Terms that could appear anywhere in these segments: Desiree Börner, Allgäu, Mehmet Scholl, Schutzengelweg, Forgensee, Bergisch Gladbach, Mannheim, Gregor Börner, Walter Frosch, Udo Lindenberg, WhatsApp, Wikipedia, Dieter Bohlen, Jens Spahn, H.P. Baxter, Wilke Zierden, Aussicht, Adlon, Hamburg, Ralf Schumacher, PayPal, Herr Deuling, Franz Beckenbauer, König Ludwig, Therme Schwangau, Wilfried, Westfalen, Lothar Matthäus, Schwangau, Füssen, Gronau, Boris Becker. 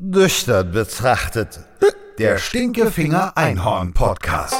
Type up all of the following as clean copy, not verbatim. Nüchtern betrachtet, der Stinkefinger Einhorn Podcast.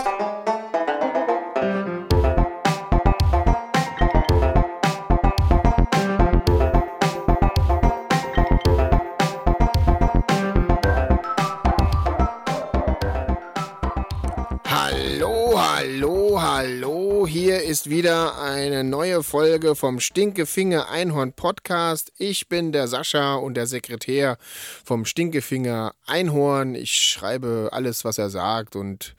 Hier ist wieder eine neue Folge vom Stinkefinger Einhorn Podcast. Ich bin der Sascha und der Sekretär vom Stinkefinger Einhorn. Ich schreibe alles, was er sagt und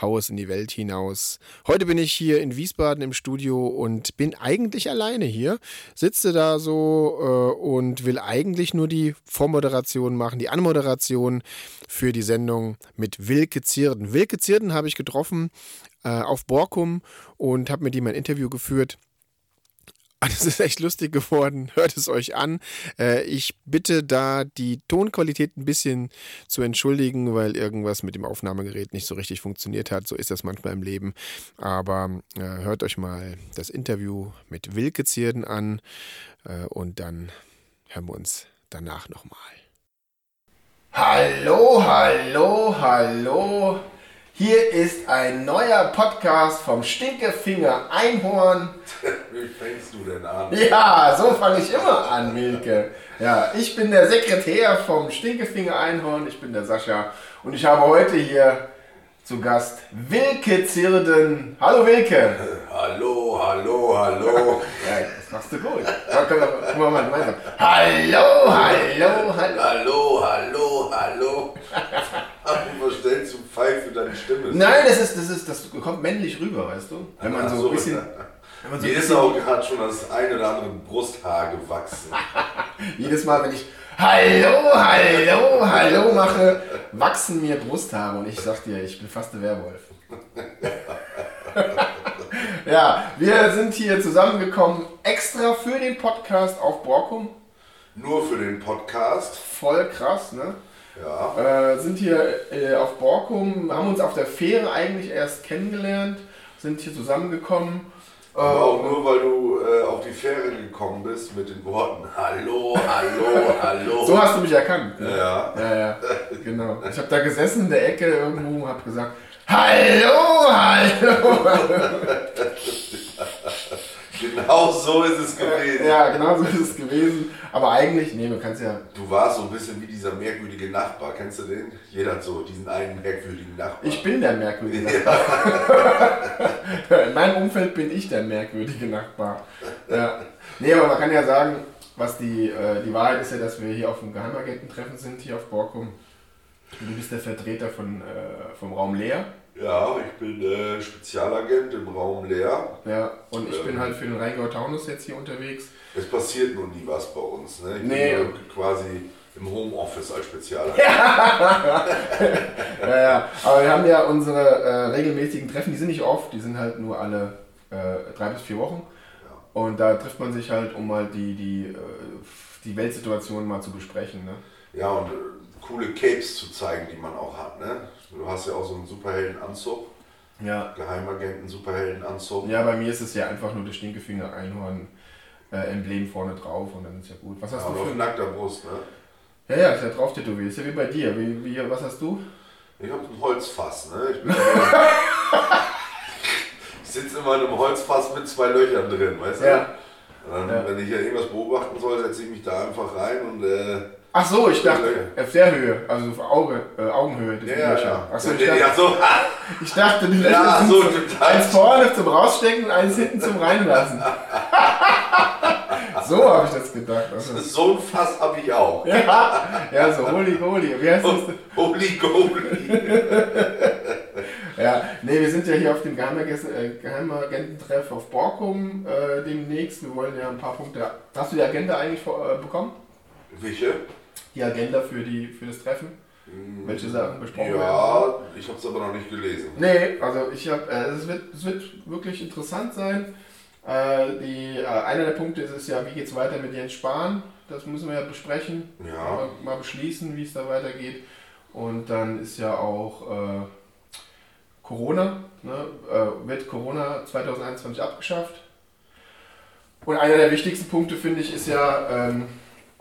haue es in die Welt hinaus. Heute bin ich hier in Wiesbaden im Studio und bin eigentlich alleine hier. Sitze da so und will eigentlich nur die Vormoderation machen, die Anmoderation für die Sendung mit Wilke Zierden. Wilke Zierden habe ich getroffen auf Borkum und habe mit ihm ein Interview geführt. Das ist echt lustig geworden, hört es euch an. Ich bitte da die Tonqualität ein bisschen zu entschuldigen, weil irgendwas mit dem Aufnahmegerät nicht so richtig funktioniert hat. So ist das manchmal im Leben. Aber hört euch mal das Interview mit Wilke Zierden an und dann hören wir uns danach nochmal. Hallo, hallo, hallo. Hier ist ein neuer Podcast vom Stinkefinger Einhorn. Wie fängst du denn an? Ja, so fange ich immer an, Milke. Ja, ich bin der Sekretär vom Stinkefinger Einhorn, ich bin der Sascha und ich habe heute hier zu Gast Wilke Zierden. Hallo Wilke. Hallo, hallo, hallo. Ja, das machst du gut. Komm mal gemeinsam. Hallo, hallo, hallo. Hallo, hallo, hallo. Du verstellst zum Pfeife deine Stimme. Nein, das kommt männlich rüber, weißt du? Wenn man so ein bisschen... Mir ist auch gerade schon das eine oder andere Brusthaar gewachsen. Jedes Mal, wenn ich Hallo, Hallo, Hallo mache, wachsen mir Brusthaare. Und ich sag dir, ich bin fast der Werwolf. Ja, wir sind hier zusammengekommen, extra für den Podcast auf Borkum. Nur für den Podcast. Voll krass, ne? Ja. Sind hier auf Borkum, haben uns auf der Fähre eigentlich erst kennengelernt, sind hier zusammengekommen. Aber auch nur, weil du auf die Fähre gekommen bist mit den Worten Hallo, hallo, hallo. So hast du mich erkannt. Ne? Ja. Ja, genau. Ich habe da gesessen in der Ecke irgendwo und habe gesagt Hallo, hallo, hallo. Genau so ist es gewesen. Ja, genau so ist es gewesen. Aber eigentlich, nee, du kannst ja... Du warst so ein bisschen wie dieser merkwürdige Nachbar. Kennst du den? Jeder hat so diesen einen merkwürdigen Nachbar. Ich bin der merkwürdige Nachbar. Ja. In meinem Umfeld bin ich der merkwürdige Nachbar. Ja. Nee, aber man kann ja sagen, was die Wahrheit ist ja, dass wir hier auf dem Geheimagententreffen sind, hier auf Borkum. Du bist der Vertreter vom Raum Leer. Ja, ich bin Spezialagent im Raum Leer. Ja, und ich bin halt für den Rheingau-Taunus jetzt hier unterwegs. Es passiert nur nie was bei uns, ne? Ich bin quasi im Homeoffice als Spezialagent. Ja. Ja, aber wir haben ja unsere regelmäßigen Treffen, die sind nicht oft, die sind halt nur alle 3 bis 4 Wochen. Ja. Und da trifft man sich halt, um mal die Weltsituation mal zu besprechen, ne? Ja, und coole Capes zu zeigen, die man auch hat, ne? Du hast ja auch so einen Superheldenanzug. Ja. Geheimagenten-Superheldenanzug. Ja, bei mir ist es ja einfach nur das Stinkefinger-Einhorn-Emblem vorne drauf und dann ist ja gut. Was hast du für auf nackter Brust, ne? Ja, ja, ist ja drauf tätowiert. Ist ja wie bei dir. Wie, was hast du? Ich hab ein Holzfass, ne? Ich sitze immer in einem Holzfass mit 2 Löchern drin, weißt du? Ja. Und dann, wenn ich ja irgendwas beobachten soll, setze ich mich da einfach rein und ach so, ich dachte, auf der Höhe, also auf Augenhöhe. Ja. Ach so, ich dachte, die Löcher sind so, eins vorne zum Rausstecken, eins hinten zum Reinlassen. So habe ich das gedacht. Also. So ein Fass habe ich auch. Ja, so Holy. Wie heißt das? Holy. Ja, nee, wir sind ja hier auf dem Geheimagententreff auf Borkum demnächst. Wir wollen ja ein paar Punkte... Hast du die Agenda eigentlich bekommen? Welche? Die Agenda für das Treffen? Welche Sachen besprochen werden? Ja, ich habe es aber noch nicht gelesen. Nee, also es wird wirklich interessant sein. Einer der Punkte ist ja, wie geht es weiter mit Jens Spahn? Das müssen wir ja besprechen. Ja. Mal beschließen, wie es da weitergeht. Und dann ist ja auch Corona. Ne? Wird Corona 2021 abgeschafft? Und einer der wichtigsten Punkte, finde ich, ist ja...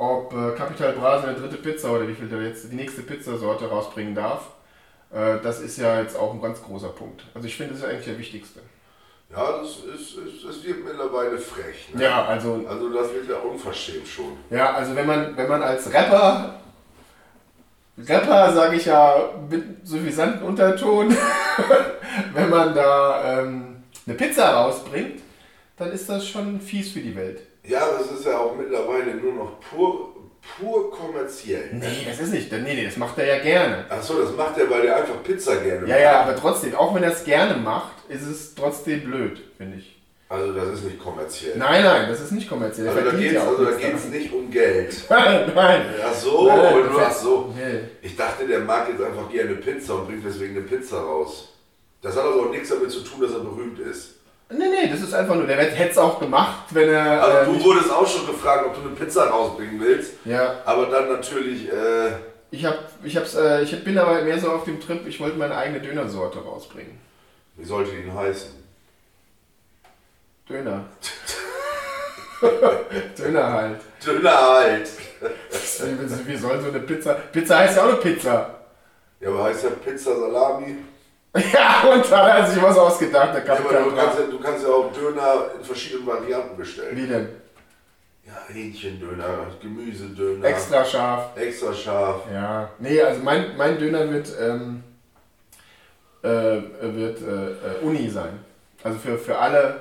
ob Capital Bra seine dritte Pizza oder wie viel der jetzt die nächste Pizzasorte rausbringen darf. Das ist ja jetzt auch ein ganz großer Punkt. Also ich finde, das ist eigentlich der wichtigste. Ja, das wird mittlerweile frech. Ne? Ja, also das wird ja unverschämt schon. Ja, also wenn man als Rapper sage ich ja mit suffisantem Unterton, wenn man da eine Pizza rausbringt, dann ist das schon fies für die Welt. Ja, das ist ja auch mittlerweile nur noch pur kommerziell. Nee, das ist nicht. Nee, das macht er ja gerne. Ach so, das macht er, weil er einfach Pizza gerne macht. Ja, ja, aber trotzdem, auch wenn er es gerne macht, ist es trotzdem blöd, finde ich. Also das ist nicht kommerziell. Nein, das ist nicht kommerziell. Also da geht es nicht um Geld. Nein. Ach so, ach so. Nee. Ich dachte, der mag jetzt einfach gerne Pizza und bringt deswegen eine Pizza raus. Das hat aber auch nichts damit zu tun, dass er berühmt ist. Nee, das ist einfach nur, der hätte es auch gemacht, wenn er... Also du wurdest auch schon gefragt, ob du eine Pizza rausbringen willst, ja. Aber dann natürlich... Ich bin aber mehr so auf dem Trip, ich wollte meine eigene Dönersorte rausbringen. Wie sollte die denn heißen? Döner. Döner halt. Wie soll so eine Pizza... Pizza heißt ja auch eine Pizza. Ja, aber heißt ja Pizza Salami... Ja, und da hat sich was ausgedacht. Du kannst ja auch Döner in verschiedenen Varianten bestellen. Wie denn? Ja, Hähnchendöner, Gemüsedöner. Extra scharf. Ja. Nee, also mein Döner wird Uni sein. Also für alle.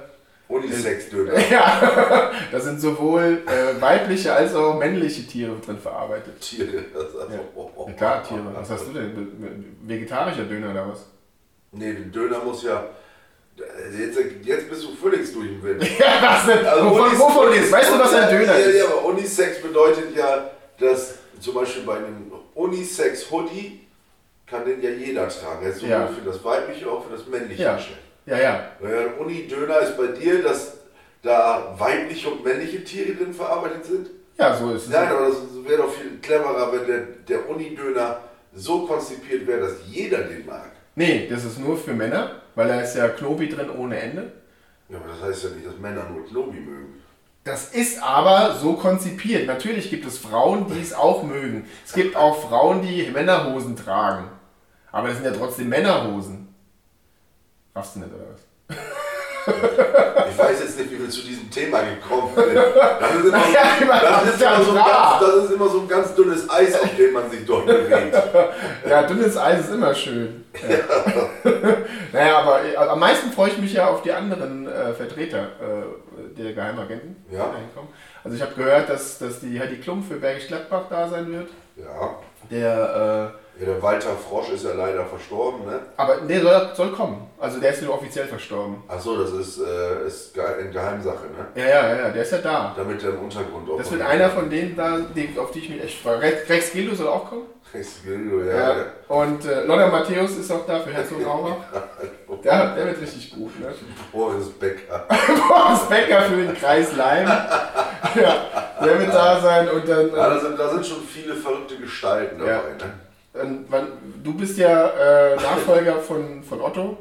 Unisex-Döner. Ja, da sind sowohl weibliche als auch männliche Tiere drin verarbeitet. Tiere? Also ja. Ja, klar, Tiere. Was hast du denn? Vegetarischer Döner oder was? Nee, den Döner muss ja... Jetzt bist du völlig durch den Wind. Ja, was denn? Also wovon ist? Weißt du, was ein Döner ist? Ja, aber Unisex bedeutet ja, dass zum Beispiel bei einem Unisex-Hoodie kann den ja jeder tragen. Also ja. Für das Weibliche, auch für das Männliche. Ja. Ein Uni-Döner ist bei dir, dass da weibliche und männliche Tiere drin verarbeitet sind? Ja, so ist es. Nein, aber das wäre doch viel cleverer, wenn der Uni-Döner so konzipiert wäre, dass jeder den mag. Nee, das ist nur für Männer, weil da ist ja Knobi drin ohne Ende. Ja, aber das heißt ja nicht, dass Männer nur Knobi mögen. Das ist aber so konzipiert. Natürlich gibt es Frauen, die es auch mögen. Es gibt auch Frauen, die Männerhosen tragen. Aber das sind ja trotzdem Männerhosen. Raffst du nicht, oder was? Ich weiß jetzt nicht, wie wir zu diesem Thema gekommen sind. Das ist immer so ein ganz dünnes Eis, auf dem man sich dort bewegt. Ja, dünnes Eis ist immer schön. Ja. Naja, aber am meisten freue ich mich ja auf die anderen Vertreter der Geheimagenten. Ja. Also ich habe gehört, dass die Heidi Klum für Bergisch Gladbach da sein wird. Ja. Der Walter Frosch ist ja leider verstorben, ne? Aber der soll kommen. Also der ist nur offiziell verstorben. Ach so, das ist eine Geheimsache, ne? Ja, der ist ja da. Damit der im Untergrund auch... Das wird einer von denen da, auf die ich mich echt freue. Rex Gildo soll auch kommen. Rex Gildo, ja. Und Lothar Matthäus ist auch da für Herzog Raucher. Der wird richtig gut, ne? Boris Becker. Boris Becker für den Kreis Leim. Ja, der wird da sein und dann... Ja, da sind schon viele verrückte Gestalten dabei, ne? Du bist ja Nachfolger von Otto.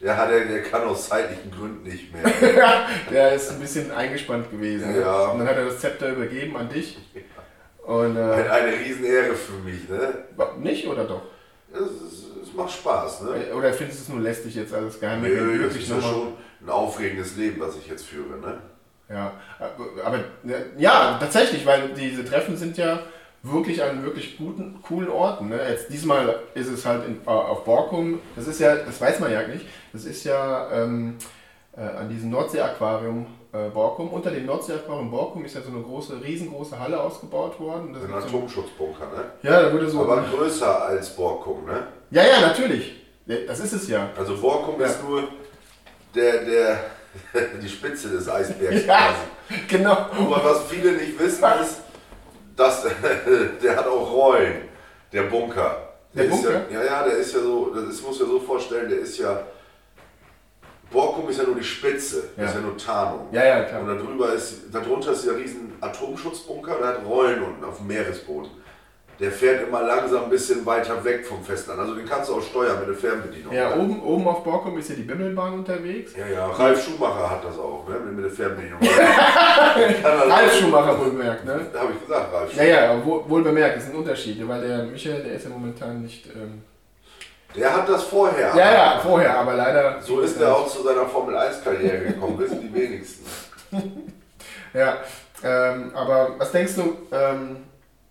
Ja, der kann aus zeitlichen Gründen nicht mehr. Der ist ein bisschen eingespannt gewesen. Ja. Und dann hat er das Zepter übergeben an dich. Und, eine Riesenehre für mich, ne? Nicht oder doch? Es macht Spaß, ne? Oder findest du es nur lästig jetzt als Geheimnis? Nö, das ist ja schon ein aufregendes Leben, was ich jetzt führe, ne? Ja, aber ja, tatsächlich, weil diese Treffen sind ja wirklich an wirklich guten, coolen Orten. Ne? Jetzt diesmal ist es halt auf Borkum. Das ist ja, das weiß man ja nicht. Das ist ja an diesem Nordsee-Aquarium Borkum. Unter dem Nordsee-Aquarium Borkum ist ja so eine riesengroße Halle ausgebaut worden. Das ist ein Atomschutzbunker, ne? Ja, da wurde so. Aber größer als Borkum, ne? Ja, natürlich. Das ist es ja. Also Borkum ist nur die Spitze des Eisbergs. Ja, genau. Aber was viele nicht wissen ist, der hat auch Rollen, der Bunker. Der Bunker? Ja, der ist ja so, das muss man ja so vorstellen, der ist ja, Borkum ist ja nur die Spitze, ja. Ist ja nur Tarnung. Ja, klar. Und darunter ist ja ein riesen Atomschutzbunker, der hat Rollen unten auf dem Meeresboden. der fährt immer langsam ein bisschen weiter weg vom Festland. Also den kannst du auch steuern mit der Fernbedienung. Ja, oben auf Borkum ist ja die Bimmelbahn unterwegs. Ja, ja, Ralf Schumacher hat das auch, ne? Mit der Fernbedienung. Ralf Schumacher wohl bemerkt, ne? Da habe ich gesagt, Ralf Schumacher. Ja, ja, wohl bemerkt, das sind Unterschiede, weil der Michael, der ist ja momentan nicht... Der hat das vorher. Ja, ja, vorher, aber leider... So ist er auch zu seiner Formel-1-Karriere gekommen, wissen die wenigsten. Ja, aber was denkst du...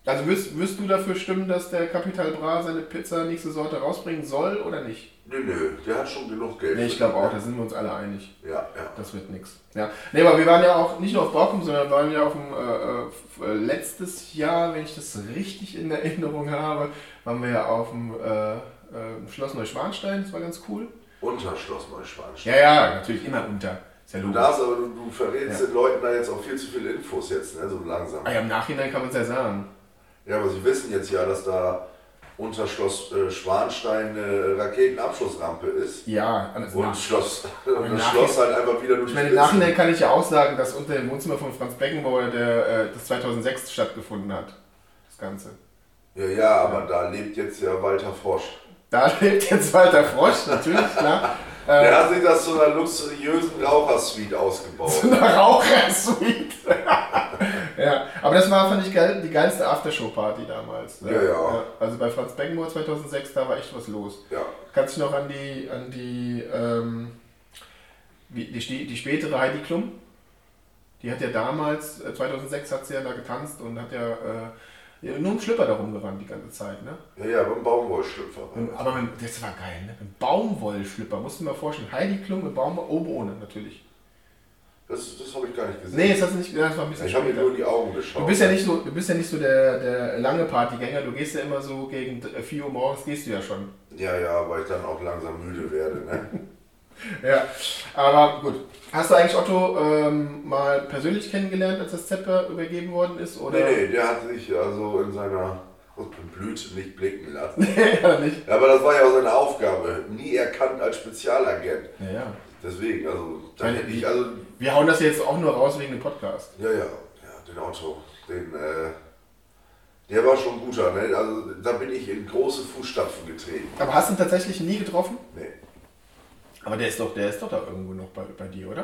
Also würdest du dafür stimmen, dass der Capital Bra seine Pizza nächste Sorte rausbringen soll oder nicht? Nö, der hat schon genug Geld. Nee, ich glaube auch, da sind wir uns alle einig. Ja. Das wird nix. Ja. Nee, aber wir waren ja auch nicht nur auf Borkum, sondern waren ja auf dem letztes Jahr, wenn ich das richtig in Erinnerung habe, waren wir ja auf dem Schloss Neuschwanstein, das war ganz cool. Unter Schloss Neuschwanstein. Ja, natürlich immer unter. Du darfst, aber du verrätst den Leuten da jetzt auch viel zu viele Infos jetzt, ne, so langsam. Ah ja, im Nachhinein kann man es ja sagen. Ja, aber sie wissen jetzt ja, dass da unter Schloss Schwanstein eine Raketenabschussrampe ist. Ja. Und das Schloss halt einfach wieder durch die Spitze. Im Nachhinein kann ich ja auch sagen, dass unter dem Wohnzimmer von Franz Beckenbauer das 2006 stattgefunden hat, das Ganze. Ja, aber da lebt jetzt ja Walter Frosch. Da lebt jetzt Walter Frosch, natürlich, klar. Der hat sich das zu einer luxuriösen Rauchersuite ausgebaut. Zu einer Rauchersuite? Ja, aber das war, fand ich, die geilste Aftershow-Party damals. Ne? Ja. Also bei Franz Beckenbauer 2006, da war echt was los. Ja. Kannst du dich noch an die spätere Heidi Klum? Die hat ja damals, 2006 hat sie ja da getanzt und hat ja nur im Schlüpper da rumgerannt die ganze Zeit, ne? Ja, mit dem Baumwollschlüpper. Aber das war geil, ne? Mit Baumwollschlüpper, musst du dir mal vorstellen. Heidi Klum mit Baumwoll, oben ohne natürlich. Das habe ich gar nicht gesehen. Nee, das hast du nicht, das war ein bisschen später. Ich habe mir nur in die Augen geschaut. Du bist ja nicht so der lange Partygänger, du gehst ja immer so gegen 4 Uhr morgens, gehst du ja schon. Ja, weil ich dann auch langsam müde werde, ne? Ja, aber gut. Hast du eigentlich Otto mal persönlich kennengelernt, als das Zepter übergeben worden ist? Oder? Nee, der hat sich also in seiner Blüte nicht blicken lassen. Nee, nicht. Aber das war ja auch seine Aufgabe. Nie erkannt als Spezialagent. Ja. Deswegen, wir hauen das jetzt auch nur raus wegen dem Podcast. Ja, den Otto. Der war schon guter, ne? Also da bin ich in große Fußstapfen getreten. Aber hast du ihn tatsächlich nie getroffen? Nee. Aber der ist doch da irgendwo noch bei dir, oder?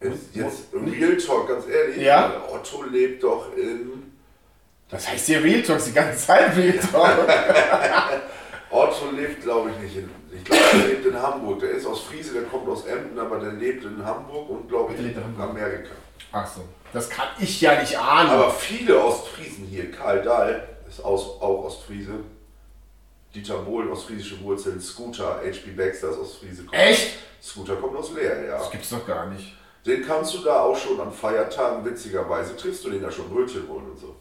Jetzt Real Talk, ganz ehrlich, ja? Otto lebt doch in... Das heißt hier Real Talk, die ganze Zeit Real Talk. Otto lebt, glaube ich, nicht in... Ich glaube, er lebt in Hamburg. Der ist aus Friese, der kommt aus Emden, aber der lebt in Hamburg und, glaube ich, in Amerika. Ach so, das kann ich ja nicht ahnen. Aber viele Ostfriesen hier, Karl Dahl ist auch Ostfriese. Dieter Bohlen, ostfriesische Wurzeln, Scooter, H.P. Baxter ist Ostfriese. Echt? Scooter kommt aus Leer, ja. Das gibt's doch gar nicht. Den kannst du da auch schon an Feiertagen, witzigerweise, triffst du den da schon Brötchen holen und so.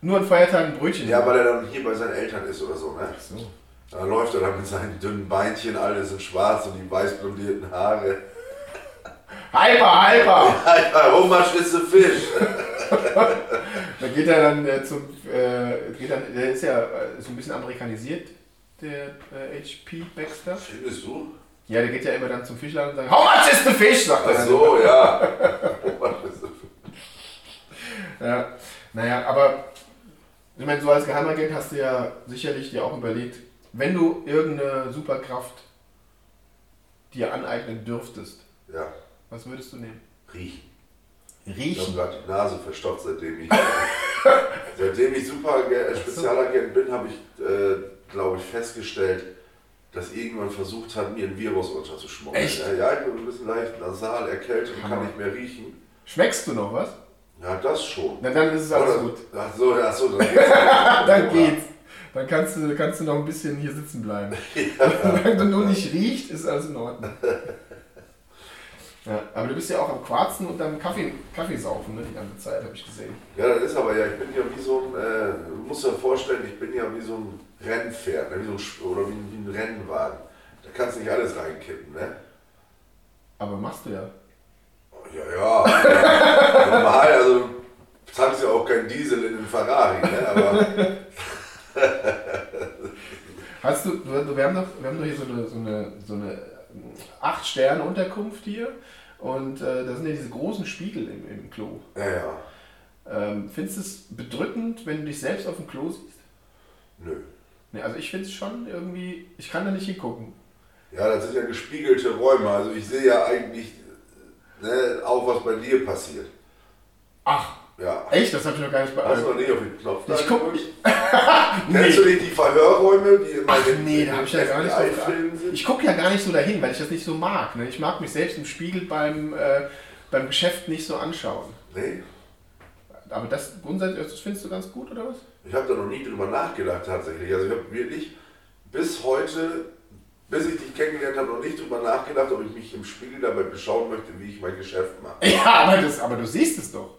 Nur an Feiertagen Brötchen? Ja, weil er dann hier bei seinen Eltern ist oder so, ne? Ach so. Da läuft er dann mit seinen dünnen Beinchen, alle sind schwarz und die weiß blondierten Haare. Hyper! Homasch ist ein Fisch! Da geht er dann der ist ja so ein bisschen amerikanisiert. Der H.P. Baxter. Findest du? Ja, der geht ja immer dann zum Fischladen und sagt, how much is the fish? Sagt er. Ach so, ja. Ja. Naja, aber ich meine, so als Geheimagent hast du ja sicherlich dir auch überlegt, wenn du irgendeine Superkraft dir aneignen dürftest, ja, was würdest du nehmen? Riechen? Ich habe gerade die Nase verstopft, seitdem ich Spezialagent bin, habe ich... glaube ich, festgestellt, dass irgendwann versucht hat, mir ein Virus unterzuschmuggeln. Echt? Ja, ich bin ein bisschen leicht nasal, erkältet und kann nicht mehr riechen. Schmeckst du noch was? Ja, das schon. Na, dann ist es alles gut. Ach so, dann geht's. Dann kannst du noch ein bisschen hier sitzen bleiben. Ja. Wenn du nur nicht riechst, ist alles in Ordnung. Ja, aber du bist ja auch am Quarzen und am Kaffeesaufen, ne, die ganze Zeit, habe ich gesehen. Ja, das ist aber ja, ich bin ja wie so ein, du musst dir vorstellen, ich bin ja wie so ein Rennpferd, ne, wie ein Rennwagen. Da kannst du nicht alles reinkippen, ne? Aber machst du ja. Ja. Normal, also du tankst ja auch keinen Diesel in den Ferrari, ne, aber... Wir haben doch hier so eine 8-Sterne-Unterkunft hier und da sind ja diese großen Spiegel im Klo. Ja. Findest du es bedrückend, wenn du dich selbst auf dem Klo siehst? Nö. Nee, also ich finde es schon irgendwie, ich kann da nicht hingucken. Ja, das sind ja gespiegelte Räume, also ich sehe ja eigentlich auch, was bei dir passiert. Ach, ja. Echt? Das habe ich noch gar nicht beachtet. Hast du noch nicht auf den Knopf da geguckt? Kennst du nicht die Verhörräume, die immer da habe ich ja gar nicht so. Ich gucke ja gar nicht so dahin, weil ich das nicht so mag. Ne? Ich mag mich selbst im Spiegel beim Geschäft nicht so anschauen. Nee. Aber das grundsätzlich, das findest du ganz gut, oder was? Ich habe da noch nie drüber nachgedacht tatsächlich. Also ich habe wirklich bis heute, bis ich dich kennengelernt habe, noch nicht drüber nachgedacht, ob ich mich im Spiegel dabei beschauen möchte, wie ich mein Geschäft mache. Ja, aber du siehst es doch.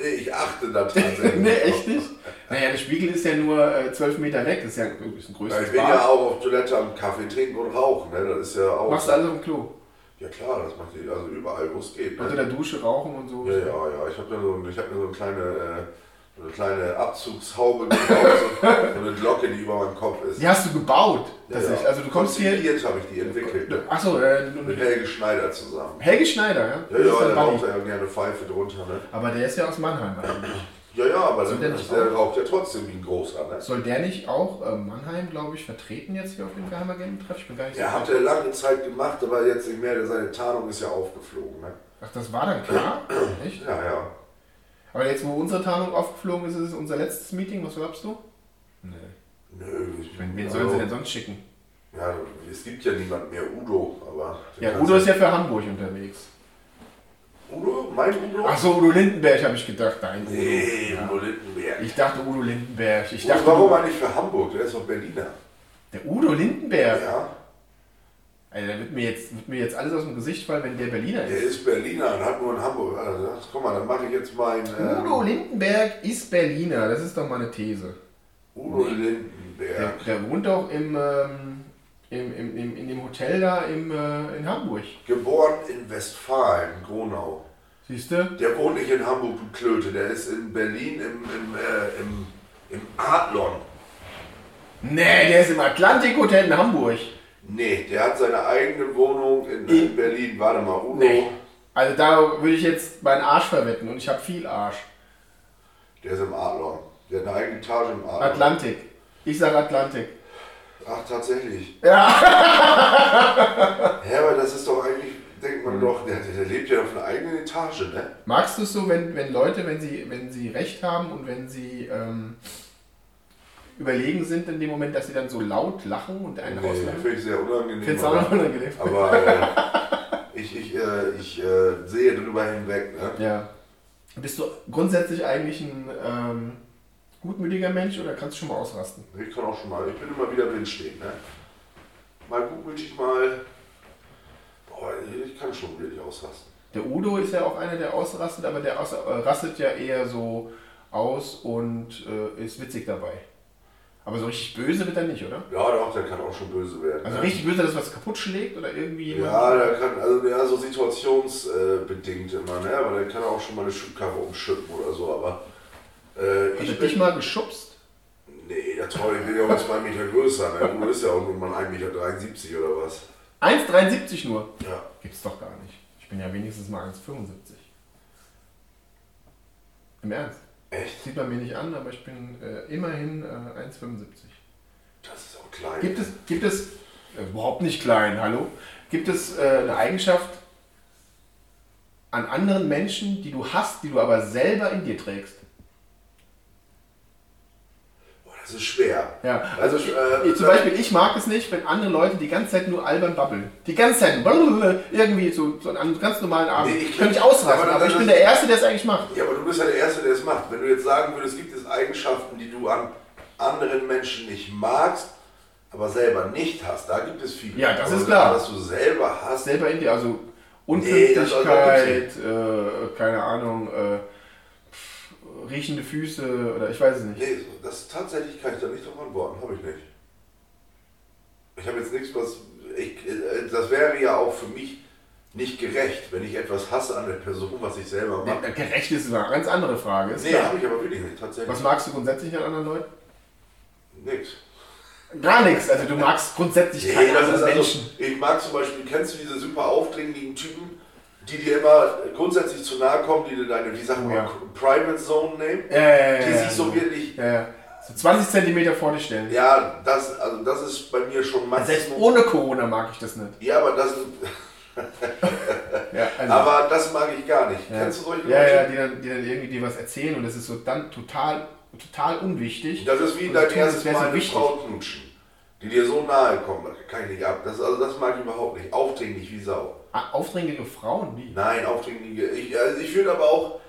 Nee, ich achte da tatsächlich. Nee, echt nicht? Naja, der Spiegel ist ja nur 12 Meter weg, das ist ja ein größeres Ich bin Bad. Ja auch auf Toilette am Kaffee trinken und rauchen. Ne? Das ist ja auch Machst du alles am Klo? Ja klar, das macht ich also überall, wo es geht. Also in der Dusche rauchen und so? Ja. Ich hab mir so eine kleine Abzugshaube gebaut, so eine Glocke, die über meinem Kopf ist. Die hast du gebaut? Ja. Also du kommst hier... Jetzt habe ich die entwickelt. Achso. Mit Helge Schneider zusammen. Helge Schneider, ja? Ja, der raucht ja gerne eine Pfeife drunter. Ne? Aber der ist ja aus Mannheim eigentlich. Ja, aber der raucht ja trotzdem wie ein Großer. Ne? Soll der nicht auch Mannheim, glaube ich, vertreten jetzt hier auf dem Geheimagenten-Treff? Ich bin gar nicht sicher. Hat er lange Zeit gemacht, aber jetzt nicht mehr, denn seine Tarnung ist ja aufgeflogen. Ne? Ach, das war dann klar? Echt? Ja. Aber jetzt, wo unsere Tarnung aufgeflogen ist, ist es unser letztes Meeting. Was glaubst du? Nee. Nö. Wen sollen sie denn sonst schicken? Ja, es gibt ja niemand mehr. Udo, aber... Ja, Udo ist ja für Hamburg unterwegs. Udo? Mein Udo? Achso, Udo Lindenberg habe ich gedacht. Nein, Udo. Nee, ja. Udo Lindenberg. Ich dachte Udo Lindenberg. Warum war nicht für Hamburg? Der ist doch Berliner. Der Udo Lindenberg? Ja. Also, da wird mir jetzt alles aus dem Gesicht fallen, wenn der Berliner ist. Der ist Berliner und hat nur in Hamburg. Also, guck mal, dann mache ich jetzt mein... Udo Lindenberg ist Berliner, das ist doch mal eine These. Udo Lindenberg. Der wohnt doch in dem Hotel da in Hamburg. Geboren in Westfalen, Gronau. Siehst du? Der wohnt nicht in Hamburg, du Klöte. Der ist in Berlin im Adlon. Nee, der ist im Atlantik-Hotel in Hamburg. Nee, der hat seine eigene Wohnung in Berlin. Warte mal, Udo. Nee. Also da würde ich jetzt meinen Arsch verwetten und ich habe viel Arsch. Der ist im Adlon. Der hat eine eigene Etage im Adlon. Atlantik. Ich sage Atlantik. Ach, tatsächlich. Ja. Ja, aber das ist doch eigentlich, denkt man doch, der lebt ja auf einer eigenen Etage, ne? Magst du es so, wenn Leute, wenn sie Recht haben und wenn sie... überlegen sind in dem Moment, dass sie dann so laut lachen und einen rauslachen. Das finde ich sehr unangenehm. Findest du auch unangenehm? Aber ich sehe drüber hinweg. Ne? Ja. Bist du grundsätzlich eigentlich ein gutmütiger Mensch oder kannst du schon mal ausrasten? Ich kann auch schon mal. Ich bin immer wieder blind stehen. Ne? Mal gutmütig, mal... Boah, ich kann schon wirklich ausrasten. Der Udo ist ja auch einer, der ausrastet, aber der rastet ja eher so aus und ist witzig dabei. Aber so richtig böse wird er nicht, oder? Ja, doch, der kann auch schon böse werden. Also richtig böse, dass was kaputt schlägt oder irgendwie... Ja, der kann, also ja, so situationsbedingt immer, ne? Aber der kann auch schon mal eine Schubkarre umschippen oder so, aber... Hat er dich mal geschubst? Nee, der Trolli will ja auch 2 Meter größer, ne? Du bist ja auch nur mal 1,73 Meter oder was. 1,73 nur? Ja. Gibt's doch gar nicht. Ich bin ja wenigstens mal 1,75. Im Ernst? Echt? Sieht man mir nicht an, aber ich bin immerhin 1,75. Das ist auch klein. Gibt es überhaupt nicht klein, hallo? Gibt es eine Eigenschaft an anderen Menschen, die du hast, die du aber selber in dir trägst? Boah, das ist schwer. Ja, also zum Beispiel, ich mag es nicht, wenn andere Leute die ganze Zeit nur albern babbeln. Die ganze Zeit irgendwie so einen ganz normalen Abend. Nee, ich kann nicht ausrasten, aber ich bin der Erste, der es eigentlich macht. Ja, aber du bist ja der Erste, der es macht. Wenn du jetzt sagen würdest, gibt es Eigenschaften, die du an anderen Menschen nicht magst, aber selber nicht hast, da gibt es viele. Ja, das ist klar. Was du selber hast. Selber in dir, also Unpünktlichkeit, keine Ahnung, riechende Füße oder ich weiß es nicht. Nee, das tatsächlich kann ich da nicht drauf antworten, habe ich nicht. Ich habe jetzt nichts, das wäre ja auch für mich nicht gerecht, wenn ich etwas hasse an der Person, was ich selber mache. Nee, gerecht ist eine ganz andere Frage. Ist nee, habe ich aber wirklich nicht, tatsächlich. Was magst du grundsätzlich an anderen Leuten? Nix. Gar nichts, also du magst grundsätzlich keinen anderen Menschen. Also, ich mag zum Beispiel, kennst du diese super aufdringlichen Typen, die dir immer grundsätzlich zu nahe kommen, die dir deine, die Sachen Private Zone nehmen, die sich so wirklich So 20 Zentimeter vorne stellen. Ja, das, also das ist bei mir schon manchmal. Selbst ohne Corona mag ich das nicht. Ja, aber das... ja, also. Aber das mag ich gar nicht. Ja. Kennst du solche Leute? Ja, die dann irgendwie dir was erzählen und das ist so dann total unwichtig. Das ist wie dein erstes Mal eine Frau knutschen, die dir so nahe kommt. Das kann ich nicht ab. Das mag ich überhaupt nicht. Aufdringlich wie Sau. Aufdringliche Frauen? Nie? Nein, aufdringliche. Ich würde aber auch...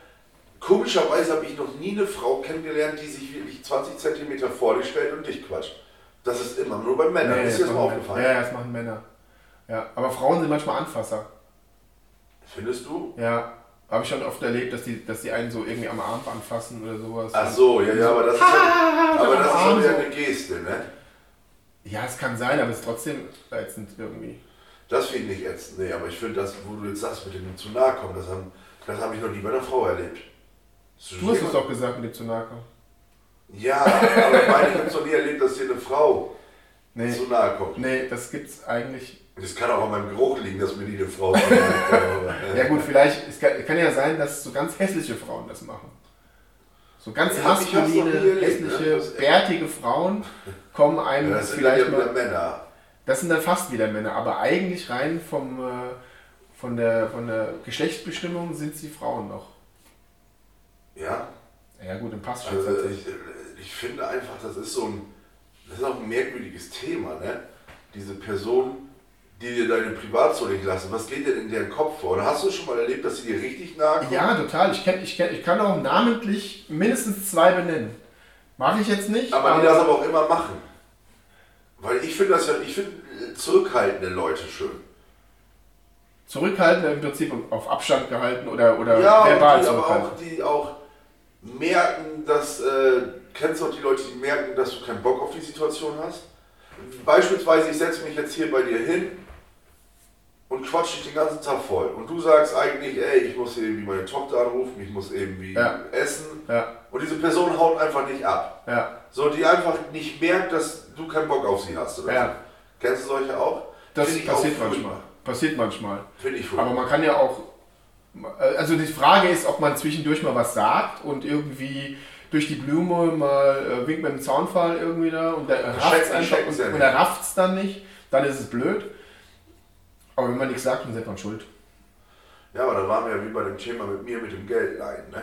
Komischerweise habe ich noch nie eine Frau kennengelernt, die sich wirklich 20 Zentimeter vor dich stellt und dich quatscht. Das ist immer nur bei Männern. Nee, ist dir das mal aufgefallen? Ja, das machen Männer. Ja, aber Frauen sind manchmal Anfasser. Findest du? Ja, habe ich schon oft erlebt, dass die einen so irgendwie am Arm anfassen oder sowas. Ach so, ja, aber das ist schon wieder eine Geste, ne? Ja, es kann sein, aber es ist trotzdem ätzend irgendwie. Das finde ich ätzend, ne, aber ich finde das, wo du jetzt sagst, mit dem zu nahe kommen, das hab ich noch nie bei einer Frau erlebt. Du hast es doch gesagt mit dem zu nahe kommen. Ja, aber ich meine, ich habe es noch nie erlebt, dass dir eine Frau zu nahe kommt. Nee, das gibt's eigentlich... Das kann auch an meinem Geruch liegen, dass mir die eine Frau zu nahe kommt. Ja gut, vielleicht, es kann ja sein, dass so ganz hässliche Frauen das machen. So ganz maskuline, hässliche, bärtige Frauen kommen einem das vielleicht sind dann wieder Männer. Das sind dann fast wieder Männer, aber eigentlich rein von der Geschlechtsbestimmung sind sie Frauen noch. Ja. Ja gut, dann passt schon. Also ich finde einfach, das ist auch ein merkwürdiges Thema, ne? Diese Person, die dir deine Privatzone nicht lassen. Was geht dir denn in deren Kopf vor? Oder hast du schon mal erlebt, dass sie dir richtig nahe kommen? Ja, total. Ich kann auch namentlich mindestens zwei benennen. Mache ich jetzt nicht. Aber die das aber auch immer machen. Weil ich finde zurückhaltende Leute schön. Zurückhaltend im Prinzip auf Abstand gehalten oder ja, verbal zurückhaltend. Ja, die auch merken, dass, kennst du auch die Leute, die merken, dass du keinen Bock auf die Situation hast? Beispielsweise, ich setze mich jetzt hier bei dir hin und quatsche dich den ganzen Tag voll. Und du sagst eigentlich, ey, ich muss irgendwie meine Tochter anrufen, ich muss irgendwie essen. Ja. Und diese Person haut einfach nicht ab. Ja. So, die einfach nicht merkt, dass du keinen Bock auf sie hast. Oder so. Kennst du solche auch? Das passiert manchmal. Finde ich voll. Aber man kann ja auch, also die Frage ist, ob man zwischendurch mal was sagt und irgendwie durch die Blume mal winkt mit dem Zaunpfahl irgendwie da und der rafft es dann nicht, dann ist es blöd. Aber wenn man nichts sagt, dann ist man schuld. Ja, aber da waren wir ja wie bei dem Thema mit mir mit dem Geld leihen, ne?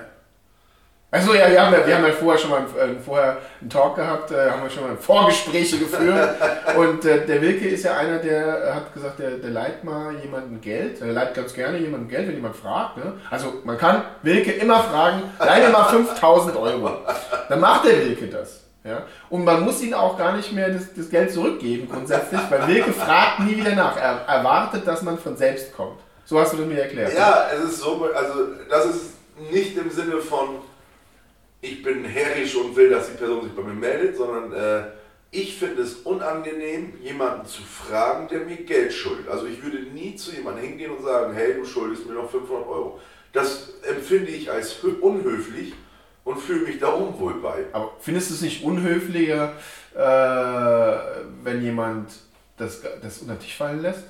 Achso, ja, wir haben ja vorher einen Talk gehabt, haben wir schon mal Vorgespräche geführt und der Wilke ist ja einer, der hat gesagt, der leiht mal jemandem Geld, der leiht ganz gerne jemandem Geld, wenn jemand fragt, ne? Also man kann Wilke immer fragen, leihe mal 5.000 Euro, dann macht der Wilke das. Ja? Und man muss ihm auch gar nicht mehr das Geld zurückgeben grundsätzlich, weil Wilke fragt nie wieder nach, er erwartet, dass man von selbst kommt. So hast du das mir erklärt. Ja, ne? Es ist so, also das ist nicht im Sinne von ich bin herrisch und will, dass die Person sich bei mir meldet, sondern ich finde es unangenehm, jemanden zu fragen, der mir Geld schuldet. Also ich würde nie zu jemandem hingehen und sagen, hey, du schuldest mir noch 500 Euro. Das empfinde ich als unhöflich und fühle mich da unwohl bei. Aber findest du es nicht unhöflicher, wenn jemand das unter dich fallen lässt?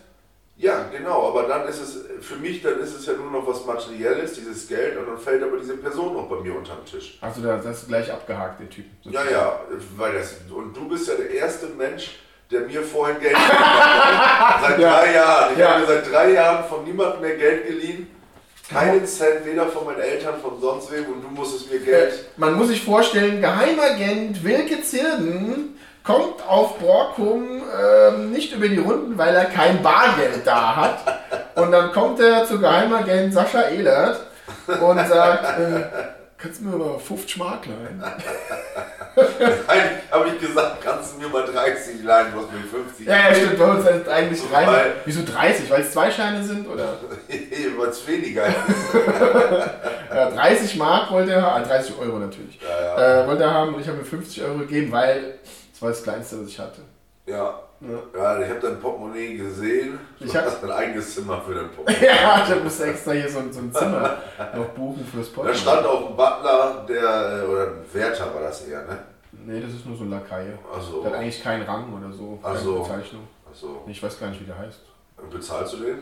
Ja, genau, aber dann ist es, für mich, dann ist es ja nur noch was Materielles, dieses Geld, und dann fällt aber diese Person noch bei mir unterm Tisch. Also da hast du gleich abgehakt, den Typen. Sozusagen. Ja, weil das, und du bist ja der erste Mensch, der mir vorhin Geld geliehen hat. Seit 3 Jahren. Ich habe mir seit 3 Jahren von niemandem mehr Geld geliehen. Keinen Cent, weder von meinen Eltern, von sonst wem, und du musstest mir Geld... Man muss sich vorstellen, Geheimagent Wilke Zierden kommt auf Borkum nicht über die Runden, weil er kein Bargeld da hat. Und dann kommt er zu Geheimagent Sascha Ehlert und sagt, kannst du mir mal 50 Mark leihen? Nein, habe ich gesagt, kannst du mir mal 30 leihen, du hast mir 50. Ja, stimmt, bei uns sind eigentlich 30. Wieso 30? Weil es 2 Scheine sind, oder? Weil es weniger ist. Ja, 30 Mark wollte er haben, 30 Euro natürlich, ja. Wollte er haben und ich habe mir 50 Euro gegeben, weil... Das war das Kleinste, was ich hatte. Ja, ich habe dein Portemonnaie gesehen. Du hast dein eigenes Zimmer für dein Portemonnaie. Ja, da musste extra hier so ein Zimmer noch buchen fürs Portemonnaie. Da stand auch ein Butler, oder ein Wärter war das eher, ne? Nee, das ist nur so ein Lakaie. Ach so. Der hat eigentlich keinen Rang oder so. Ach so. Bezeichnung. Ach so. Ich weiß gar nicht, wie der heißt. Und bezahlst du den?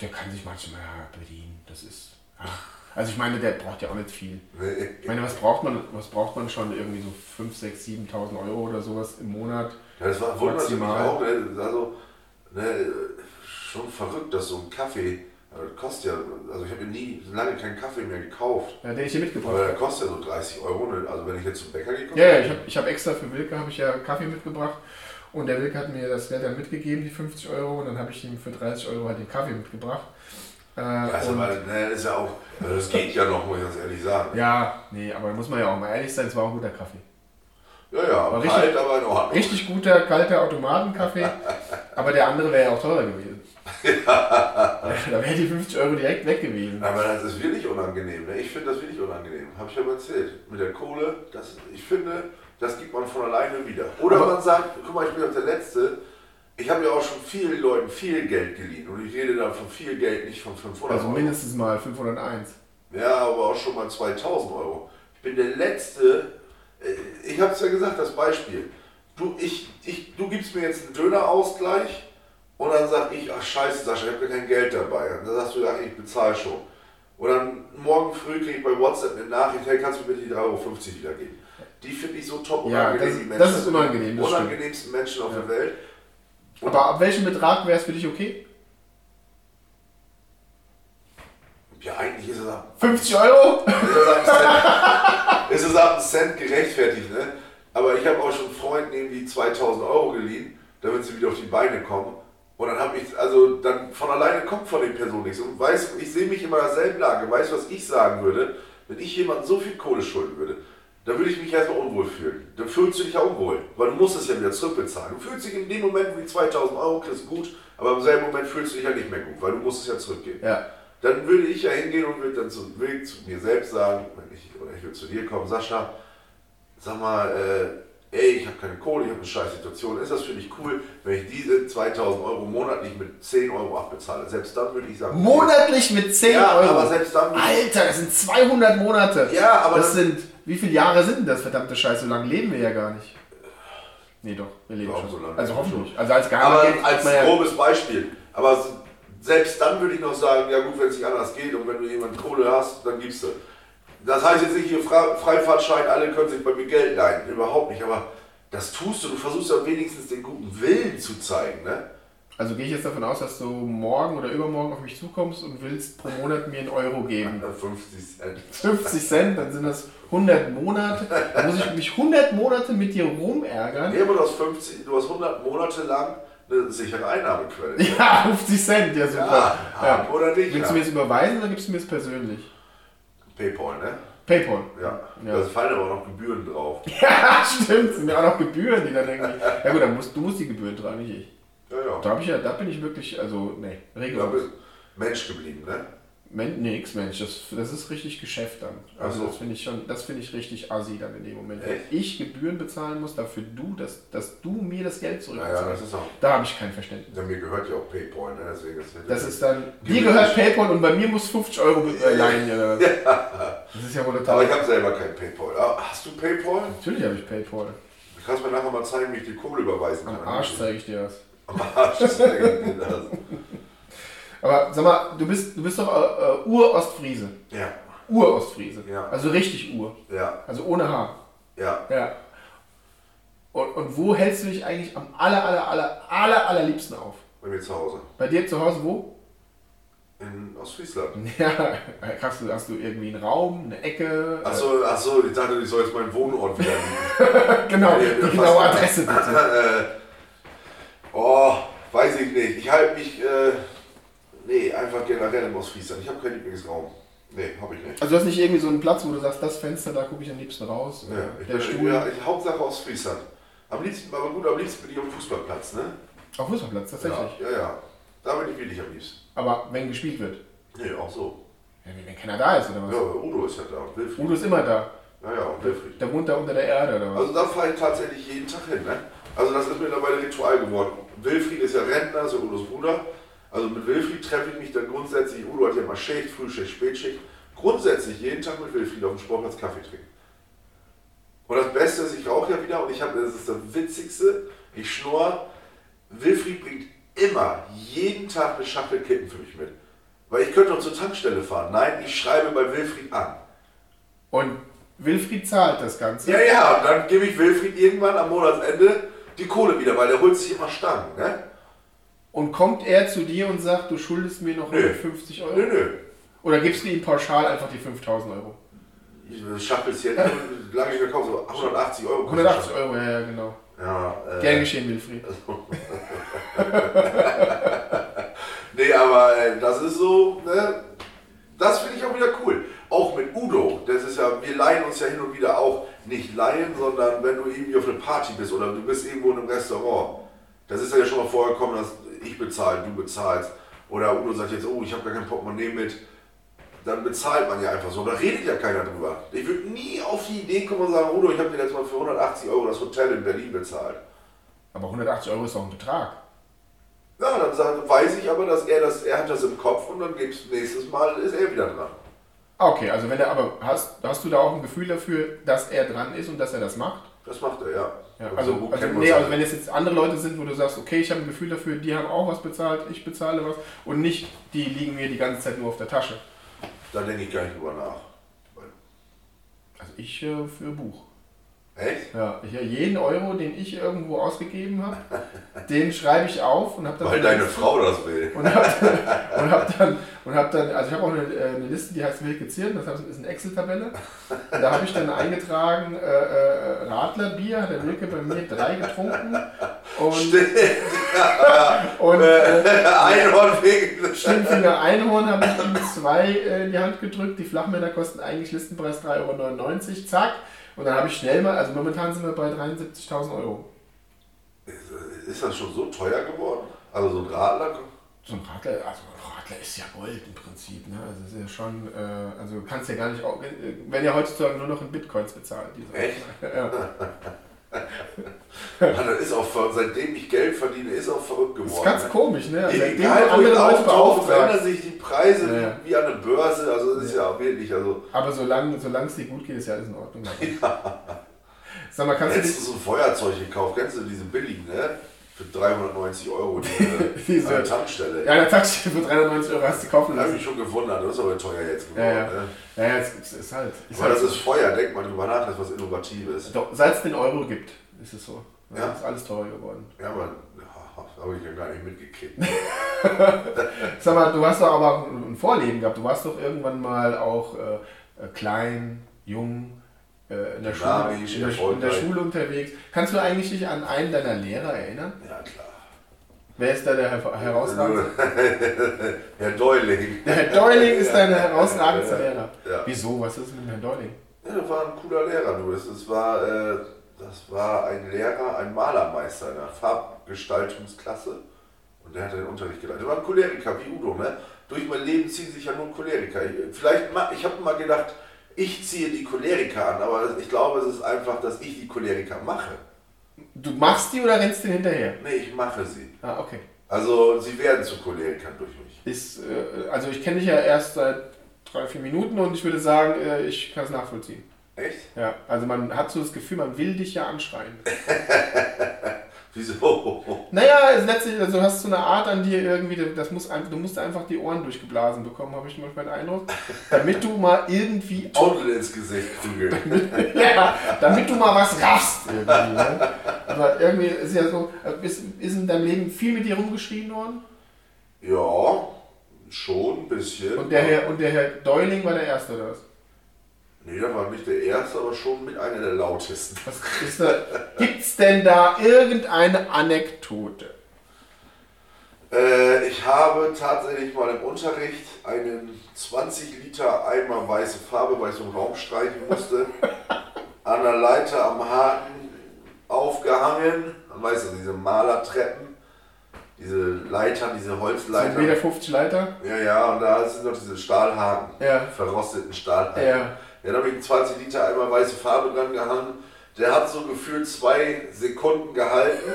Der kann sich manchmal bedienen. Das ist... Also ich meine, der braucht ja auch nicht viel. Ich meine, was braucht man schon? Irgendwie so 5.000, 6.000, 7.000 Euro oder sowas im Monat? Ja, das war maximal. Auch, also, ne, schon verrückt, dass so ein Kaffee kostet ja, also ich habe nie lange keinen Kaffee mehr gekauft. Ja, den ich hier mitgebracht habe. Aber der kostet ja so 30 Euro, also wenn ich jetzt zum Bäcker gekommen bin. Ja, ich hab extra für Wilke habe ich ja Kaffee mitgebracht. Und der Wilke hat mir das Geld dann mitgegeben, die 50 Euro, und dann habe ich ihm für 30 Euro halt den Kaffee mitgebracht. Also, ne, ist ja auch, also das geht ja noch, muss ich ganz ehrlich sagen. Ja, nee, aber muss man ja auch mal ehrlich sein, es war auch ein guter Kaffee. Ja, aber kalt, richtig, aber in Ordnung. Richtig guter, kalter Automatenkaffee, aber der andere wäre ja auch teurer gewesen. Ja. Da wäre die 50 Euro direkt weg gewesen. Aber das ist wirklich unangenehm, ne? Ich finde das wirklich unangenehm, habe ich ja mal erzählt. Mit der Kohle, das, ich finde, das gibt man von alleine wieder. Oder aber man sagt, guck mal, ich bin doch der Letzte. Ich habe ja auch schon vielen Leuten viel Geld geliehen und ich rede da von viel Geld, nicht von 500 Euro. Also mindestens mal 501. Ja, aber auch schon mal 2000 Euro. Ich bin der Letzte, ich habe es ja gesagt, das Beispiel. Du gibst mir jetzt einen Dönerausgleich und dann sag ich, ach scheiße Sascha, ich habe ja kein Geld dabei. Und dann sagst du, ach ich bezahle schon. Und dann morgen früh kriege ich bei WhatsApp eine Nachricht, hey, kannst du mir bitte die 3,50 Euro wiedergeben? Die finde ich so top unangenehm. Ja, das ist unangenehm. Die unangenehmsten Menschen auf der Welt. Aber ab welchem Betrag wäre es für dich okay? Ja, eigentlich ist es ab 50 Euro? Ist es ab einem Cent gerechtfertigt, ne? Aber ich habe auch schon Freunden irgendwie 2000 Euro geliehen, damit sie wieder auf die Beine kommen. Und dann habe ich, also dann von alleine kommt von den Personen nichts. Und weiß, ich sehe mich in meiner selben Lage, weiß, was ich sagen würde, wenn ich jemandem so viel Kohle schulden würde. Da würde ich mich erstmal unwohl fühlen. Dann fühlst du dich ja unwohl, weil du musst es ja wieder zurückbezahlen. Du fühlst dich in dem Moment wie 2000 Euro, kriegst gut, aber im selben Moment fühlst du dich ja nicht mehr gut, weil du musst es ja zurückgeben. Ja. Dann würde ich ja hingehen und würde dann zu mir selbst sagen, oder ich würde zu dir kommen, Sascha, sag mal, ey, ich habe keine Kohle, ich habe eine scheiß Situation, ist das für dich cool, wenn ich diese 2000 Euro monatlich mit 10 Euro abbezahle? Selbst dann würde ich sagen... Monatlich mit 10 Euro? Ja, aber selbst dann... Alter, das sind 200 Monate! Ja, aber... Das sind... Wie viele Jahre sind denn das verdammte Scheiß? So lange leben wir ja gar nicht. Nee, doch, wir leben schon. So lange also hoffentlich. Also als Geheimnis. Als grobes Beispiel. Aber selbst dann würde ich noch sagen, ja gut, wenn es nicht anders geht und wenn du jemanden Kohle hast, dann gibst du. Das heißt jetzt nicht hier Freifahrtschein, alle können sich bei mir Geld leihen. Überhaupt nicht. Aber das tust du. Du versuchst ja wenigstens den guten Willen zu zeigen, ne? Also gehe ich jetzt davon aus, dass du morgen oder übermorgen auf mich zukommst und willst pro Monat mir einen Euro geben. 50 Cent. 50 Cent, dann sind das 100 Monate. Dann muss ich mich 100 Monate mit dir rumärgern. Nee, aber du hast 100 Monate lang eine sichere Einnahmequelle. Ja, 50 Cent, ja super. Ja, ja. Oder nicht. Willst du mir das überweisen oder gibst du mir das persönlich? PayPal, ne? PayPal. Ja. Da fallen aber auch noch Gebühren drauf. Ja, stimmt. Es sind ja auch noch Gebühren, die da denke ich. Ja gut, dann musst du die Gebühren tragen, nicht ich. Ja. Da bin ich wirklich, also, nee, regelmäßig. Da bist Mensch geblieben, ne? Nix Mensch, das ist richtig Geschäft dann. Also das finde ich schon, das finde ich richtig assi dann in dem Moment. Wenn ich Gebühren bezahlen muss, dafür dass du mir das Geld zurückzahlst. Ja, das ist auch, da habe ich kein Verständnis. Ja, mir gehört ja auch PayPal, ne? Deswegen das ist dann, dir gehört PayPal und bei mir muss 50 Euro leihen. Ja. Das ist ja wohl total. Aber ich habe selber kein PayPal. Hast du PayPal? Natürlich habe ich PayPal. Du kannst mir nachher mal zeigen, wie ich die Kohle überweisen kann. Am Arsch zeige ich dir das. Aber sag mal, du bist doch Ur-Ostfriese. Ja. Ur-Ostfriese. Ja. Also richtig Ur. Ja. Also ohne Haar. Ja. Und wo hältst du dich eigentlich am allerliebsten auf? Bei mir zu Hause. Bei dir zu Hause wo? In Ostfriesland. Ja, hast du irgendwie einen Raum, eine Ecke? Ach so, ich dachte, ich soll jetzt meinen Wohnort wieder nehmen. Genau, die genaue Adresse bitte. Oh, weiß ich nicht. Ich halte mich, einfach generell im Ostfriesland. Ich habe keinen Lieblingsraum. Nee, habe ich nicht. Also du hast nicht irgendwie so einen Platz, wo du sagst, das Fenster, da gucke ich am liebsten raus? Ja, Hauptsache Ostfriesland. Am liebsten bin ich auf dem Fußballplatz, ne? Auf Fußballplatz, tatsächlich? Ja. Da bin ich wirklich am liebsten. Aber wenn gespielt wird? Nee, auch so. Ja, wenn keiner da ist, oder was? Ja, Udo ist ja da. Wilfried. Udo ist immer da. Ja, und Wilfried. Der wohnt da unter der Erde, oder was? Also da fahre ich tatsächlich jeden Tag hin, ne? Also das ist mittlerweile Ritual geworden. Wilfried ist ja Rentner, so Udos Bruder. Also mit Wilfried treffe ich mich dann grundsätzlich, Udo hat ja mal Schicht, Frühschicht, Spätschicht. Grundsätzlich jeden Tag mit Wilfried auf dem Sportplatz Kaffee trinken. Und das Beste ist, ich rauche ja wieder und das ist das Witzigste, ich schnurre. Wilfried bringt immer jeden Tag eine Schachtel Kippen für mich mit. Weil ich könnte doch zur Tankstelle fahren. Nein, ich schreibe bei Wilfried an. Und Wilfried zahlt das Ganze? Ja, ja, und dann gebe ich Wilfried irgendwann am Monatsende die Kohle wieder, weil der holt sich immer Stangen, ne? Und kommt er zu dir und sagt, du schuldest mir noch 150 Euro? Nö. Oder gibst du ihm pauschal einfach die 5.000 Euro? Ich schaffe es hier lange nicht gekauft, aber 180 Euro. 180 Euro, ja, genau. Ja, gern geschehen, Wilfried. Also. Nee, aber das ist so, ne? Das finde ich auch wieder cool. Auch mit Udo, das ist ja, wir leihen uns ja hin und wieder auch, nicht leihen, sondern wenn du irgendwie auf einer Party bist oder du bist irgendwo in einem Restaurant, das ist ja schon mal vorgekommen, dass ich bezahle, du bezahlst. Oder Udo sagt jetzt, oh, ich habe gar kein Portemonnaie mit. Dann bezahlt man ja einfach so, da redet ja keiner drüber. Ich würde nie auf die Idee kommen und sagen, Udo, ich habe dir jetzt mal für 180 Euro das Hotel in Berlin bezahlt. Aber 180 Euro ist doch ein Betrag. Ja, dann weiß ich aber, dass er hat das im Kopf und dann gibt's nächstes Mal, ist er wieder dran. Okay, also wenn er aber, hast du da auch ein Gefühl dafür, dass er dran ist und dass er das macht? Das macht er, ja. Also wenn es jetzt andere Leute sind, wo du sagst, okay, ich habe ein Gefühl dafür, die haben auch was bezahlt, ich bezahle was und nicht, die liegen mir die ganze Zeit nur auf der Tasche. Da denke ich gar nicht drüber nach. Also ich für ein Buch. Echt? Ja, jeden Euro, den ich irgendwo ausgegeben habe, den schreibe ich auf und habe dann... Weil deine Frau das will. Und hab dann, also ich habe auch eine Liste, die heißt Wilke Zierden, das ist eine Excel-Tabelle. Und da habe ich dann eingetragen, Radlerbier, hat der Wilke bei mir 3 getrunken. Und Stinkefinger Einhorn habe ich ihm 2 in die Hand gedrückt. Die Flachmänner kosten eigentlich Listenpreis 3,99 Euro. Zack. Und dann habe ich schnell mal, also momentan sind wir bei 73.000 Euro. Ist das schon so teuer geworden? Also so ein Radler, also ein Radler ist ja Gold im Prinzip, ne? Also ist ja schon, also du kannst ja gar nicht, auch, wenn ja heutzutage nur noch in Bitcoins bezahlt. Echt? Ja. Man, das ist auch, seitdem ich Geld verdiene, ist auch verrückt geworden. Das ist ganz komisch, ne? Also egal, wo ich auftauche, verändern sich die Preise wie an der Börse, also das ist ja wirklich, also... Aber solange es dir gut geht, ist ja alles in Ordnung. Ja. Sag mal, Jetzt so ein Feuerzeug gekauft, kennst du diese billigen, ne? Für 390 Euro, die an der Tankstelle. Ja, an der Tankstelle für 390 Euro hast du kaufen lassen. Da habe ich mich schon gewundert, das ist aber teuer jetzt geworden. Ja, ne? Ja, es ist halt... Weil das ist Feuer, denkt man drüber nach, dass was Innovatives. Doch, seit es den Euro gibt, ist es so. Ja. Das ist alles teurer geworden. Ja, aber das habe ich ja gar nicht mitgekriegt. Sag mal, du hast doch aber ein Vorleben gehabt. Du warst doch irgendwann mal auch klein, jung, in der Schule unterwegs. Kannst du eigentlich dich an einen deiner Lehrer erinnern? Ja, klar. Wer ist da der herausragende? Herr Deuling. Der Herr Deuling ist dein herausragendster Lehrer. Ja. Wieso? Was ist mit Herrn Deuling? Ja, das war ein cooler Lehrer, du. Das war ein Lehrer, ein Malermeister in der Farbgestaltungsklasse. Und der hat den Unterricht geleitet. Der war ein Choleriker, wie Udo, ne? Durch mein Leben ziehen sich ja nur Choleriker. Ich habe mal gedacht, ich ziehe die Choleriker an, aber ich glaube, es ist einfach, dass ich die Choleriker mache. Du machst die oder rennst den hinterher? Nee, ich mache sie. Ah, okay. Also sie werden zu Cholerikern durch mich. Also ich kenne dich ja erst seit 3-4 Minuten und ich würde sagen, ich kann es nachvollziehen. Echt? Ja, also man hat so das Gefühl, man will dich ja anschreien. Wieso? Naja, letztlich, also hast du so eine Art an dir irgendwie, du musst einfach die Ohren durchgeblasen bekommen, habe ich zum Beispiel den Eindruck, damit du mal irgendwie... Tunnel ins Gesicht prügeln. Ja, damit du mal was raffst irgendwie. Ne? Aber irgendwie ist ja so, ist in deinem Leben viel mit dir rumgeschrien worden? Ja, schon ein bisschen. Und der Herr Deuling war der Erste, oder was? Nee, der war nicht der Erste, aber schon mit einer der lautesten. Gibt's denn da irgendeine Anekdote? Ich habe tatsächlich mal im Unterricht einen 20 Liter Eimer weiße Farbe, weil ich so einen Raum streichen musste, an der Leiter am Haken aufgehangen. Man weiß ja, diese Malertreppen, diese Leitern, diese Holzleitern. 1,50 Meter Leiter? Ja, und da sind noch diese Stahlhaken, verrosteten Stahlhaken. Ja. Ja, da habe ich einen 20 Liter einmal weiße Farbe dran gehangen. Der hat so gefühlt 2 Sekunden gehalten.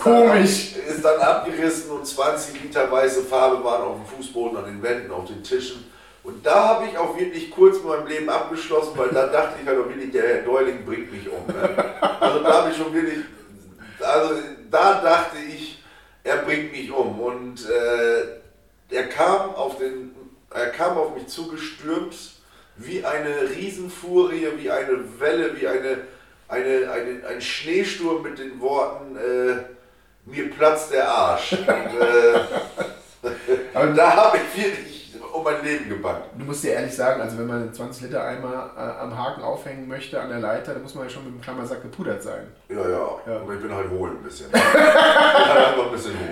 Komisch. Ist dann abgerissen und 20 Liter weiße Farbe waren auf dem Fußboden, an den Wänden, auf den Tischen. Und da habe ich auch wirklich kurz mein Leben abgeschlossen, weil da dachte ich halt auch wirklich, der Herr Deuling bringt mich um. Ne? Also da habe ich schon wirklich, da dachte ich, er bringt mich um. Und Er kam auf mich zugestürmt wie eine Riesenfurie, wie eine Welle, wie ein Schneesturm mit den Worten, mir platzt der Arsch. Und, aber da habe ich wirklich um mein Leben gebannt. Du musst dir ehrlich sagen, also wenn man einen 20-Liter-Eimer am Haken aufhängen möchte, an der Leiter, dann muss man ja schon mit dem Klammersack gepudert sein. Ja. Und ich bin halt hohl ein bisschen.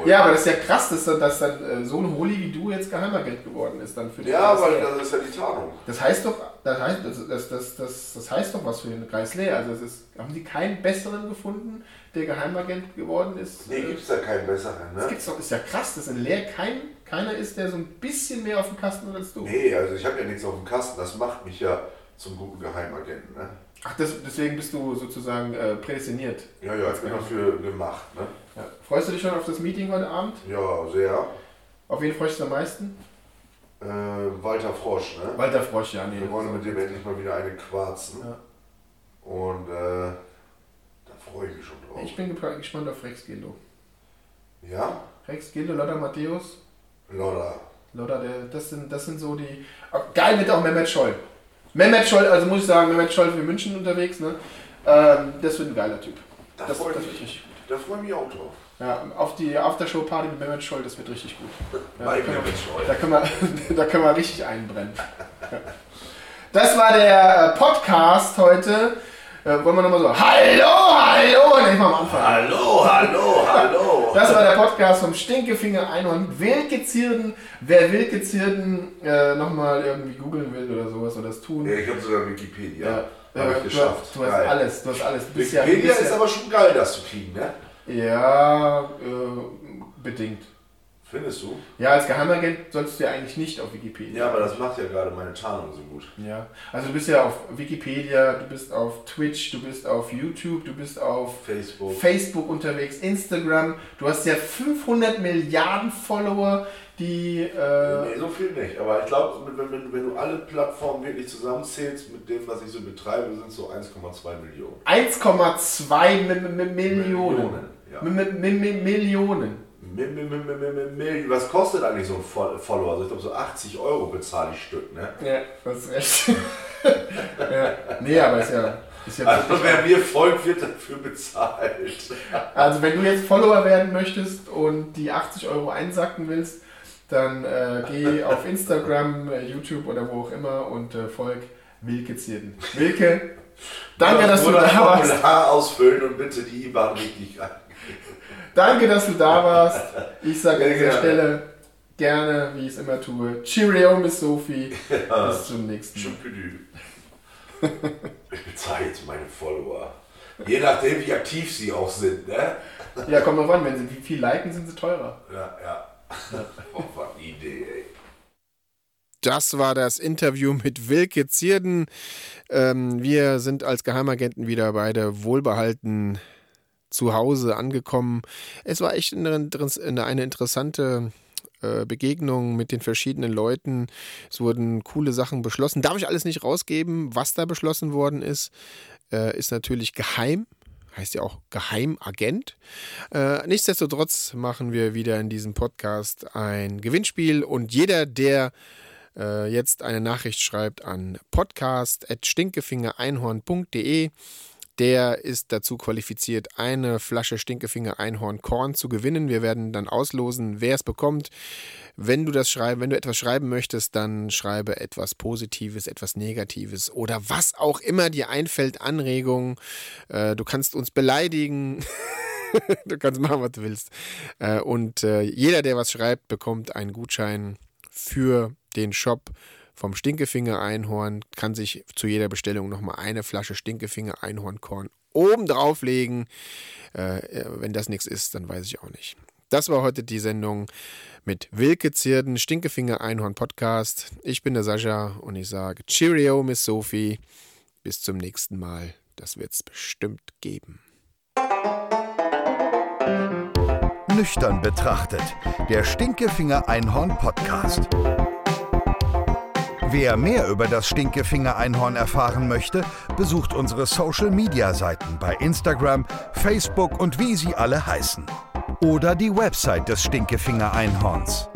Ja, aber das ist ja krass, dass dann so ein Holi wie du jetzt Geheimagent geworden ist. Dann für den ja, weil das ist ja die Tarnung. Das heißt doch was für den Kreis Leer. Also haben die keinen besseren gefunden, der Geheimagent geworden ist? Nee, gibt's da keinen besseren, ne? Das gibt's doch, ist ja krass, dass in Leer keiner ist, der so ein bisschen mehr auf dem Kasten hat als du. Nee, also ich habe ja nichts auf dem Kasten, das macht mich ja zum guten Geheimagenten, ne? Ach, deswegen bist du sozusagen prädestiniert. Ja, ich bin dafür gemacht, ne? Ja. Freust du dich schon auf das Meeting heute Abend? Ja, sehr. Auf wen freust du dich am meisten? Walter Frosch, ne? Walter Frosch, ja, nee. Wir wollen mit dem endlich mal wieder eine quarzen. Ja. Und da freue ich mich schon drauf. Ich bin gespannt auf Rex Gildo. Ja? Rex Gildo, Lothar Matthäus. Lothar, das sind so die... Geil wird auch Mehmet Scholl. Mehmet Scholl, also muss ich sagen, Mehmet Scholl für München unterwegs, ne? Das wird ein geiler Typ. Da freue ich mich auch drauf. Ja, auf die Aftershow-Party mit Mehmet Scholl, das wird richtig gut. Ja, da können wir richtig einbrennen. Das war der Podcast heute. Wollen wir nochmal so, hallo, dann mal am Anfang. Hallo. Das war der Podcast vom Stinkefinger Einhorn mit Wilke Zierden. Wer Wilke Zierden nochmal irgendwie googeln will oder sowas oder das tun. Ja, ich habe sogar Wikipedia. Ja, habe ich geschafft. Du hast alles. Wikipedia ist aber schon geil, das zu kriegen, ne? Ja, bedingt. Findest du? Ja, als Geheimagent solltest du ja eigentlich nicht auf Wikipedia. Ja, aber das macht ja gerade meine Tarnung so gut. Ja, also du bist ja auf Wikipedia, du bist auf Twitch, du bist auf YouTube, du bist auf Facebook unterwegs, Instagram. Du hast ja 500 Milliarden Follower, die... nee, so viel nicht. Aber ich glaube, wenn du alle Plattformen wirklich zusammenzählst, mit dem, was ich so betreibe, sind es so 1,2 Millionen. 1,2 Millionen. Ja. Millionen. Was kostet eigentlich so ein Follower? Also ich glaube so 80 Euro bezahle ich Stück, ne? Ja, das ist echt. Ja. Nee, aber ist ja also wer mir folgt, wird dafür bezahlt. Also wenn du jetzt Follower werden möchtest und die 80 Euro einsacken willst, dann geh auf Instagram, YouTube oder wo auch immer und folg Wilke Zierden. Wilke, danke, dass du da warst. Formular ausfüllen und bitte die IBAN richtig an. Danke, dass du da warst. Ich sage an dieser Stelle gerne, wie ich es immer tue, Cheerio, Miss Sophie. Ja. Bis zum nächsten Mal. Ich bezahle jetzt meine Follower. Je nachdem, wie aktiv sie auch sind, ne? Ja, kommt drauf an. Wenn sie viel liken, sind sie teurer. Ja. Oh, was eine Idee, ey. Das war das Interview mit Wilke Zierden. Wir sind als Geheimagenten wieder beide wohlbehalten zu Hause angekommen. Es war echt eine interessante Begegnung mit den verschiedenen Leuten. Es wurden coole Sachen beschlossen. Darf ich alles nicht rausgeben, was da beschlossen worden ist? Ist natürlich geheim. Heißt ja auch Geheimagent. Nichtsdestotrotz machen wir wieder in diesem Podcast ein Gewinnspiel und jeder, der jetzt eine Nachricht schreibt an podcast@stinkefingereinhorn.de, der ist dazu qualifiziert, eine Flasche Stinkefinger Einhorn Korn zu gewinnen. Wir werden dann auslosen, wer es bekommt. Wenn du etwas schreiben möchtest, dann schreibe etwas Positives, etwas Negatives oder was auch immer dir einfällt, Anregungen. Du kannst uns beleidigen. Du kannst machen, was du willst. Und jeder, der was schreibt, bekommt einen Gutschein für den Shop vom Stinkefinger Einhorn, kann sich zu jeder Bestellung nochmal eine Flasche Stinkefinger Einhornkorn oben drauflegen. Wenn das nichts ist, dann weiß ich auch nicht. Das war heute die Sendung mit Wilke Zierden, Stinkefinger Einhorn Podcast. Ich bin der Sascha und ich sage Cheerio, Miss Sophie. Bis zum nächsten Mal. Das wird's bestimmt geben. Nüchtern betrachtet. Der Stinkefinger Einhorn Podcast. Wer mehr über das Stinkefinger-Einhorn erfahren möchte, besucht unsere Social-Media-Seiten bei Instagram, Facebook und wie sie alle heißen. Oder die Website des Stinkefinger-Einhorns.